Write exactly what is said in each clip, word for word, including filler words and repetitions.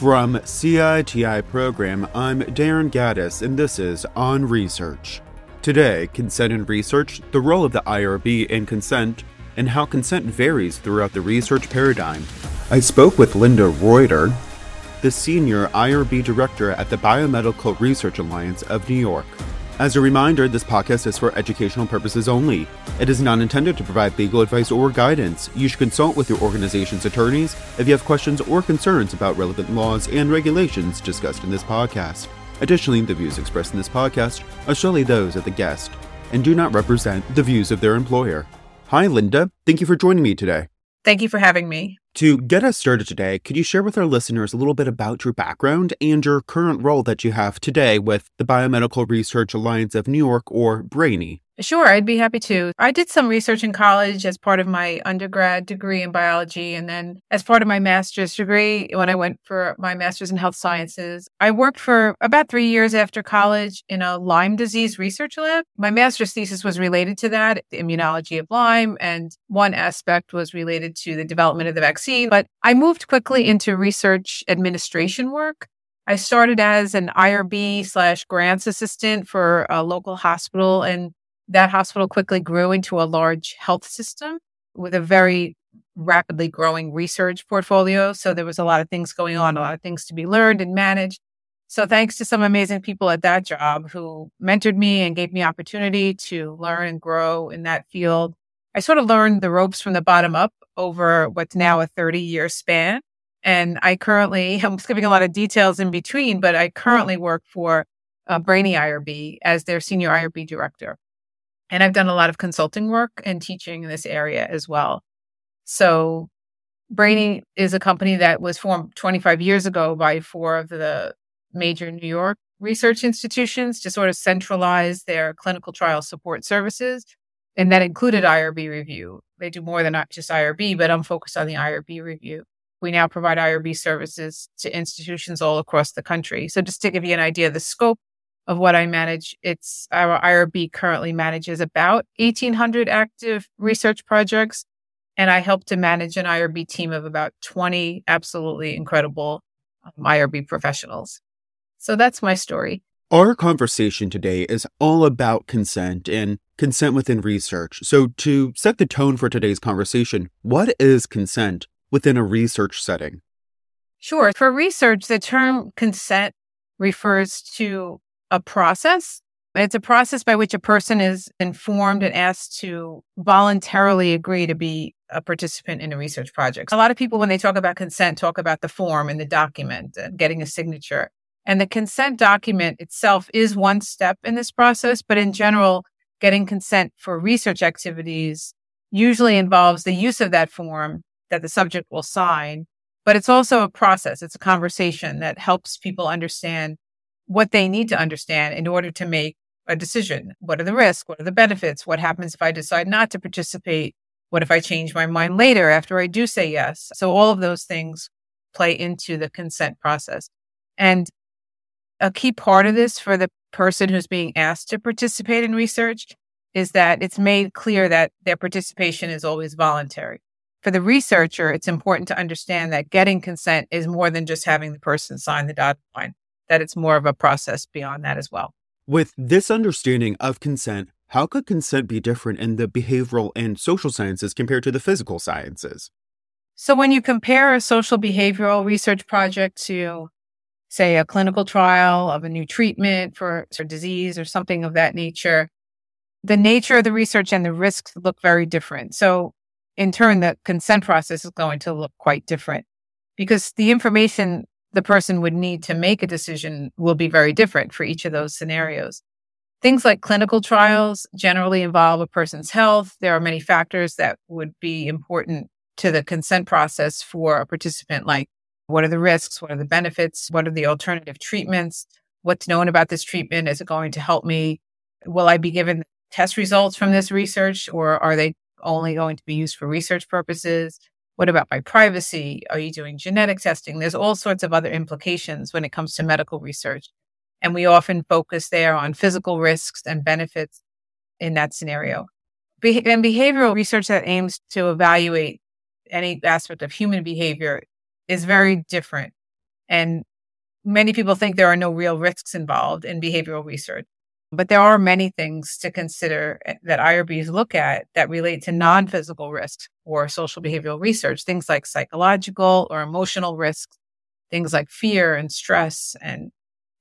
From C I T I Program, I'm Darren Gaddis, and this is On Research. Today, consent in research, the role of the I R B in consent, and how consent varies throughout the research paradigm. I spoke with Linda Reuter, the senior I R B director at the Biomedical Research Alliance of New York. As a reminder, this podcast is for educational purposes only. It is not intended to provide legal advice or guidance. You should consult with your organization's attorneys if you have questions or concerns about relevant laws and regulations discussed in this podcast. Additionally, the views expressed in this podcast are solely those of the guest and do not represent the views of their employer. Hi, Linda. Thank you for joining me today. Thank you for having me. To get us started today, could you share with our listeners a little bit about your background and your current role that you have today with the Biomedical Research Alliance of New York, or BRANY? Sure, I'd be happy to. I did some research in college as part of my undergrad degree in biology, and then as part of my master's degree, when I went for my master's in health sciences, I worked for about three years after college in a Lyme disease research lab. My master's thesis was related to that, the immunology of Lyme, and one aspect was related to the development of the vaccine. But I moved quickly into research administration work. I started as an I R B slash grants assistant for a local hospital, and that hospital quickly grew into a large health system with a very rapidly growing research portfolio. So there was a lot of things going on, a lot of things to be learned and managed. So thanks to some amazing people at that job who mentored me and gave me opportunity to learn and grow in that field, I sort of learned the ropes from the bottom up over what's now a thirty-year span. And I currently, I'm skipping a lot of details in between, but I currently work for uh, BRANY I R B as their senior I R B director. And I've done a lot of consulting work and teaching in this area as well. So BRANY is a company that was formed twenty-five years ago by four of the major New York research institutions to sort of centralize their clinical trial support services. And that included I R B review. They do more than not just I R B, but I'm focused on the I R B review. We now provide I R B services to institutions all across the country. So just to give you an idea of the scope of what I manage, it's our I R B currently manages about eighteen hundred active research projects, and I help to manage an I R B team of about twenty absolutely incredible um, I R B professionals. So that's my story. Our conversation today is all about consent and consent within research. So to set the tone for today's conversation, what is consent within a research setting? Sure. For research, the term consent refers to a process. It's a process by which a person is informed and asked to voluntarily agree to be a participant in a research project. A lot of people, when they talk about consent, talk about the form and the document and getting a signature. And the consent document itself is one step in this process, but in general, getting consent for research activities usually involves the use of that form that the subject will sign. But it's also a process. It's a conversation that helps people understand what they need to understand in order to make a decision. What are the risks? What are the benefits? What happens if I decide not to participate? What if I change my mind later after I do say yes? So all of those things play into the consent process. And a key part of this for the person who's being asked to participate in research is that it's made clear that their participation is always voluntary. For the researcher, it's important to understand that getting consent is more than just having the person sign the dotted line, that it's more of a process beyond that as well. With this understanding of consent, how could consent be different in the behavioral and social sciences compared to the physical sciences? So when you compare a social behavioral research project to, say, a clinical trial of a new treatment for a disease or something of that nature, the nature of the research and the risks look very different. So in turn, the consent process is going to look quite different because the information the person would need to make a decision will be very different for each of those scenarios. Things like clinical trials generally involve a person's health. There are many factors that would be important to the consent process for a participant, like what are the risks, what are the benefits, what are the alternative treatments, what's known about this treatment, is it going to help me, will I be given test results from this research, or are they only going to be used for research purposes? What about my privacy? Are you doing genetic testing? There's all sorts of other implications when it comes to medical research. And we often focus there on physical risks and benefits in that scenario. Be- and behavioral research that aims to evaluate any aspect of human behavior is very different And many people think there are no real risks involved in behavioral research, but there are many things to consider that I R Bs look at that relate to non-physical risks for social behavioral research, things like psychological or emotional risks, things like fear and stress and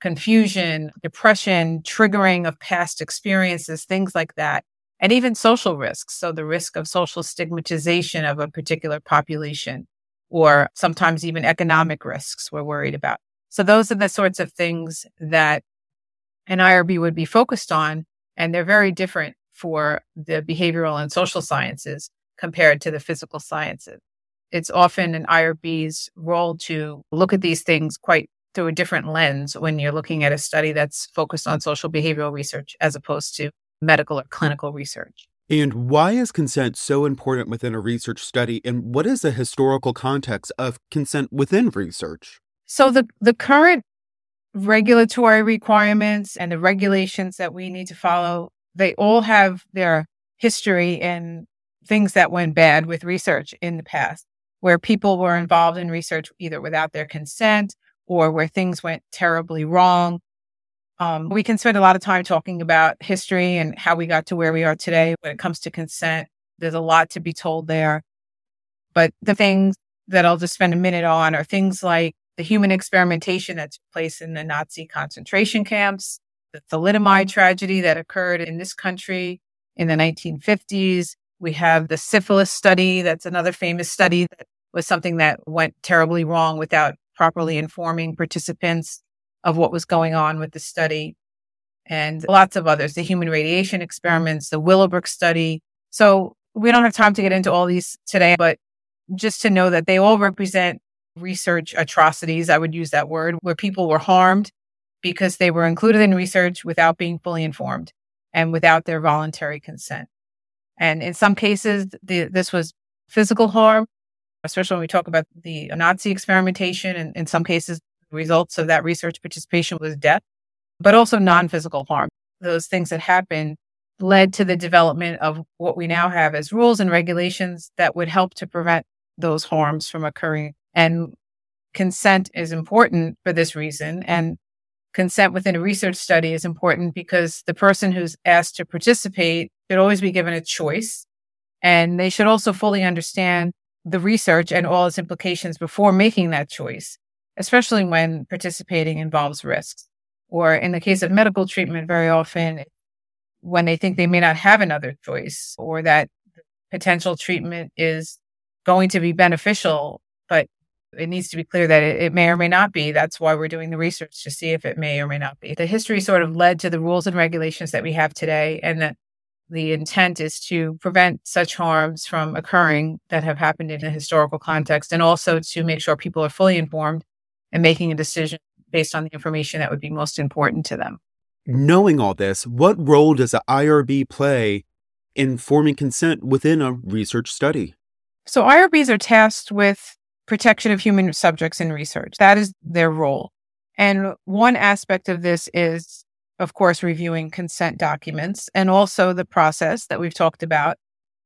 confusion, depression, triggering of past experiences, things like that, and even social risks. So the risk of social stigmatization of a particular population, or sometimes even economic risks we're worried about. So those are the sorts of things that an I R B would be focused on, and they're very different for the behavioral and social sciences compared to the physical sciences. It's often an I R B's role to look at these things quite through a different lens when you're looking at a study that's focused on social behavioral research as opposed to medical or clinical research. And why is consent so important within a research study? And what is the historical context of consent within research? So the, the current regulatory requirements and the regulations that we need to follow, they all have their history in things that went bad with research in the past, where people were involved in research either without their consent or where things went terribly wrong. Um, we can spend a lot of time talking about history and how we got to where we are today. When it comes to consent, there's a lot to be told there. But the things that I'll just spend a minute on are things like the human experimentation that took place in the Nazi concentration camps, the thalidomide tragedy that occurred in this country in the nineteen fifties. We have the syphilis study. That's another famous study that was something that went terribly wrong without properly informing participants of what was going on with the study, and lots of others, the human radiation experiments, the Willowbrook study. So we don't have time to get into all these today, but just to know that they all represent research atrocities, I would use that word, where people were harmed because they were included in research without being fully informed and without their voluntary consent. And in some cases, the, this was physical harm, especially when we talk about the Nazi experimentation, and in some cases, results of that research participation was death, but also non-physical harm. Those things that happened led to the development of what we now have as rules and regulations that would help to prevent those harms from occurring. And consent is important for this reason. And consent within a research study is important because the person who's asked to participate should always be given a choice. And they should also fully understand the research and all its implications before making that choice, especially when participating involves risks. Or in the case of medical treatment, very often when they think they may not have another choice or that potential treatment is going to be beneficial, but it needs to be clear that it, it may or may not be. That's why we're doing the research, to see if it may or may not be. The history sort of led to the rules and regulations that we have today, and that the intent is to prevent such harms from occurring that have happened in a historical context, and also to make sure people are fully informed and making a decision based on the information that would be most important to them. Knowing all this, what role does the I R B play in forming consent within a research study? So I R Bs are tasked with protection of human subjects in research. That is their role. And one aspect of this is, of course, reviewing consent documents, and also the process that we've talked about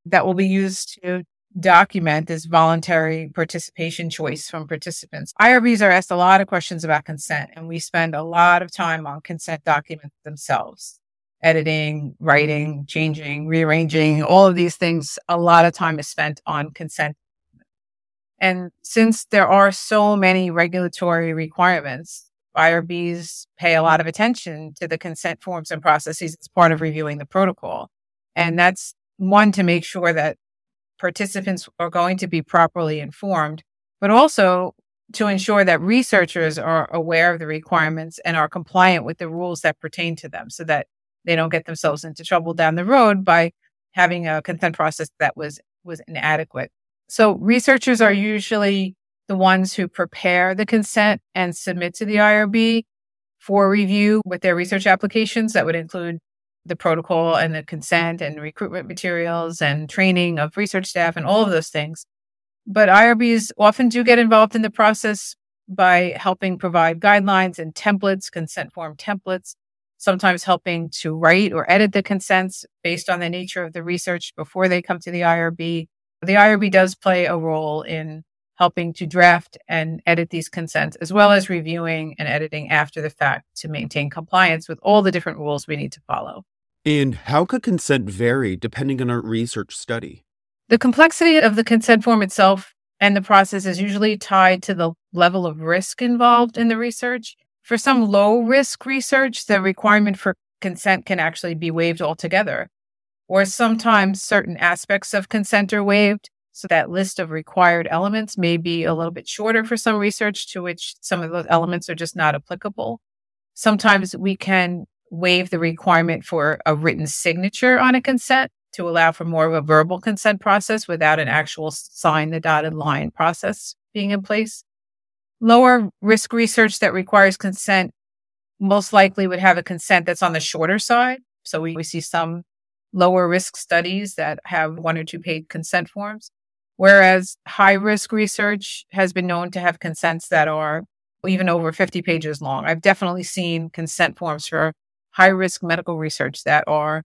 that will be used to document this voluntary participation choice from participants. I R Bs are asked a lot of questions about consent, and we spend a lot of time on consent documents themselves, editing, writing, changing, rearranging, all of these things. A lot of time is spent on consent. And since there are so many regulatory requirements, I R Bs pay a lot of attention to the consent forms and processes as part of reviewing the protocol. And that's one, to make sure that participants are going to be properly informed, but also to ensure that researchers are aware of the requirements and are compliant with the rules that pertain to them, so that they don't get themselves into trouble down the road by having a consent process that was, was inadequate. So researchers are usually the ones who prepare the consent and submit to the I R B for review with their research applications. That would include the protocol and the consent and recruitment materials and training of research staff and all of those things. But I R Bs often do get involved in the process by helping provide guidelines and templates, consent form templates, sometimes helping to write or edit the consents based on the nature of the research before they come to the I R B. The I R B does play a role in helping to draft and edit these consents, as well as reviewing and editing after the fact to maintain compliance with all the different rules we need to follow. And how could consent vary depending on our research study? The complexity of the consent form itself and the process is usually tied to the level of risk involved in the research. For some low-risk research, the requirement for consent can actually be waived altogether, or sometimes certain aspects of consent are waived. So that list of required elements may be a little bit shorter for some research, to which some of those elements are just not applicable. Sometimes we can waive the requirement for a written signature on a consent to allow for more of a verbal consent process without an actual sign the dotted line process being in place. Lower risk research that requires consent most likely would have a consent that's on the shorter side. So we, we see some lower risk studies that have one or two page consent forms. Whereas high-risk research has been known to have consents that are even over fifty pages long. I've definitely seen consent forms for high-risk medical research that are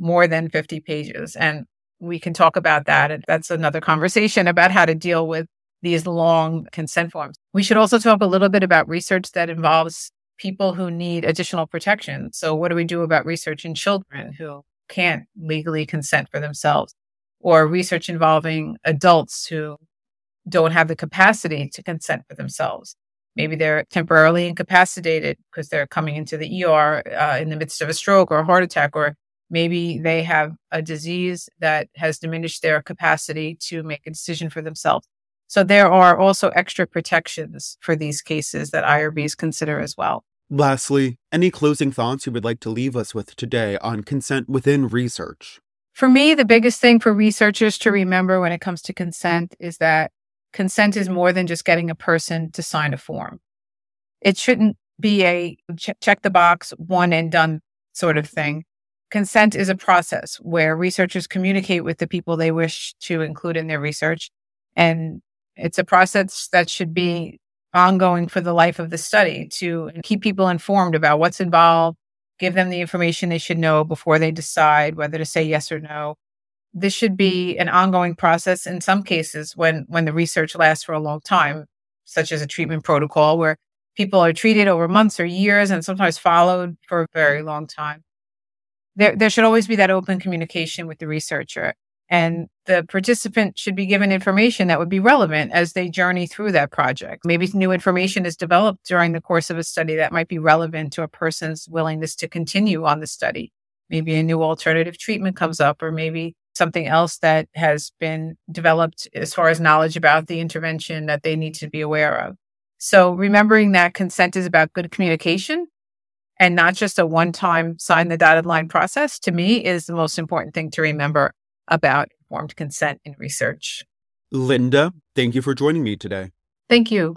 more than fifty pages. And we can talk about that. And that's another conversation about how to deal with these long consent forms. We should also talk a little bit about research that involves people who need additional protection. So what do we do about research in children who can't legally consent for themselves? Or research involving adults who don't have the capacity to consent for themselves. Maybe they're temporarily incapacitated because they're coming into the E R uh, in the midst of a stroke or a heart attack, or maybe they have a disease that has diminished their capacity to make a decision for themselves. So there are also extra protections for these cases that I R Bs consider as well. Lastly, any closing thoughts you would like to leave us with today on consent within research? For me, the biggest thing for researchers to remember when it comes to consent is that consent is more than just getting a person to sign a form. It shouldn't be a ch- check the box, one and done sort of thing. Consent is a process where researchers communicate with the people they wish to include in their research. And it's a process that should be ongoing for the life of the study to keep people informed about what's involved, give them the information they should know before they decide whether to say yes or no. This should be an ongoing process in some cases when, when the research lasts for a long time, such as a treatment protocol where people are treated over months or years and sometimes followed for a very long time. There, there should always be that open communication with the researcher, and the participant should be given information that would be relevant as they journey through that project. Maybe new information is developed during the course of a study that might be relevant to a person's willingness to continue on the study. Maybe a new alternative treatment comes up, or maybe something else that has been developed as far as knowledge about the intervention that they need to be aware of. So remembering that consent is about good communication and not just a one-time sign the dotted line process, to me, is the most important thing to remember about informed consent in research. Linda, thank you for joining me today. Thank you.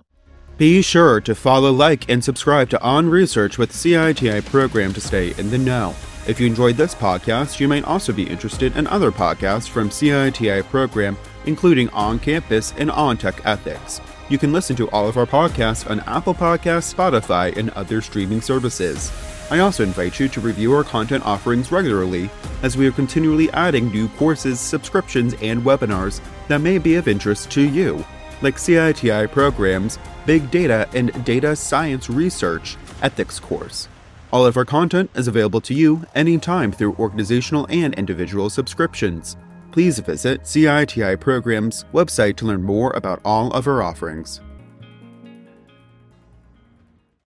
Be sure to follow, like, and subscribe to On Research with C I T I Program to stay in the know. If you enjoyed this podcast, you might also be interested in other podcasts from C I T I Program, including On Campus and On Tech Ethics. You can listen to all of our podcasts on Apple Podcasts, Spotify, and other streaming services. I also invite you to review our content offerings regularly, as we are continually adding new courses, subscriptions, and webinars that may be of interest to you, like C I T I Program's Big Data and Data Science Research Ethics course. All of our content is available to you anytime through organizational and individual subscriptions. Please visit C I T I Program's website to learn more about all of our offerings.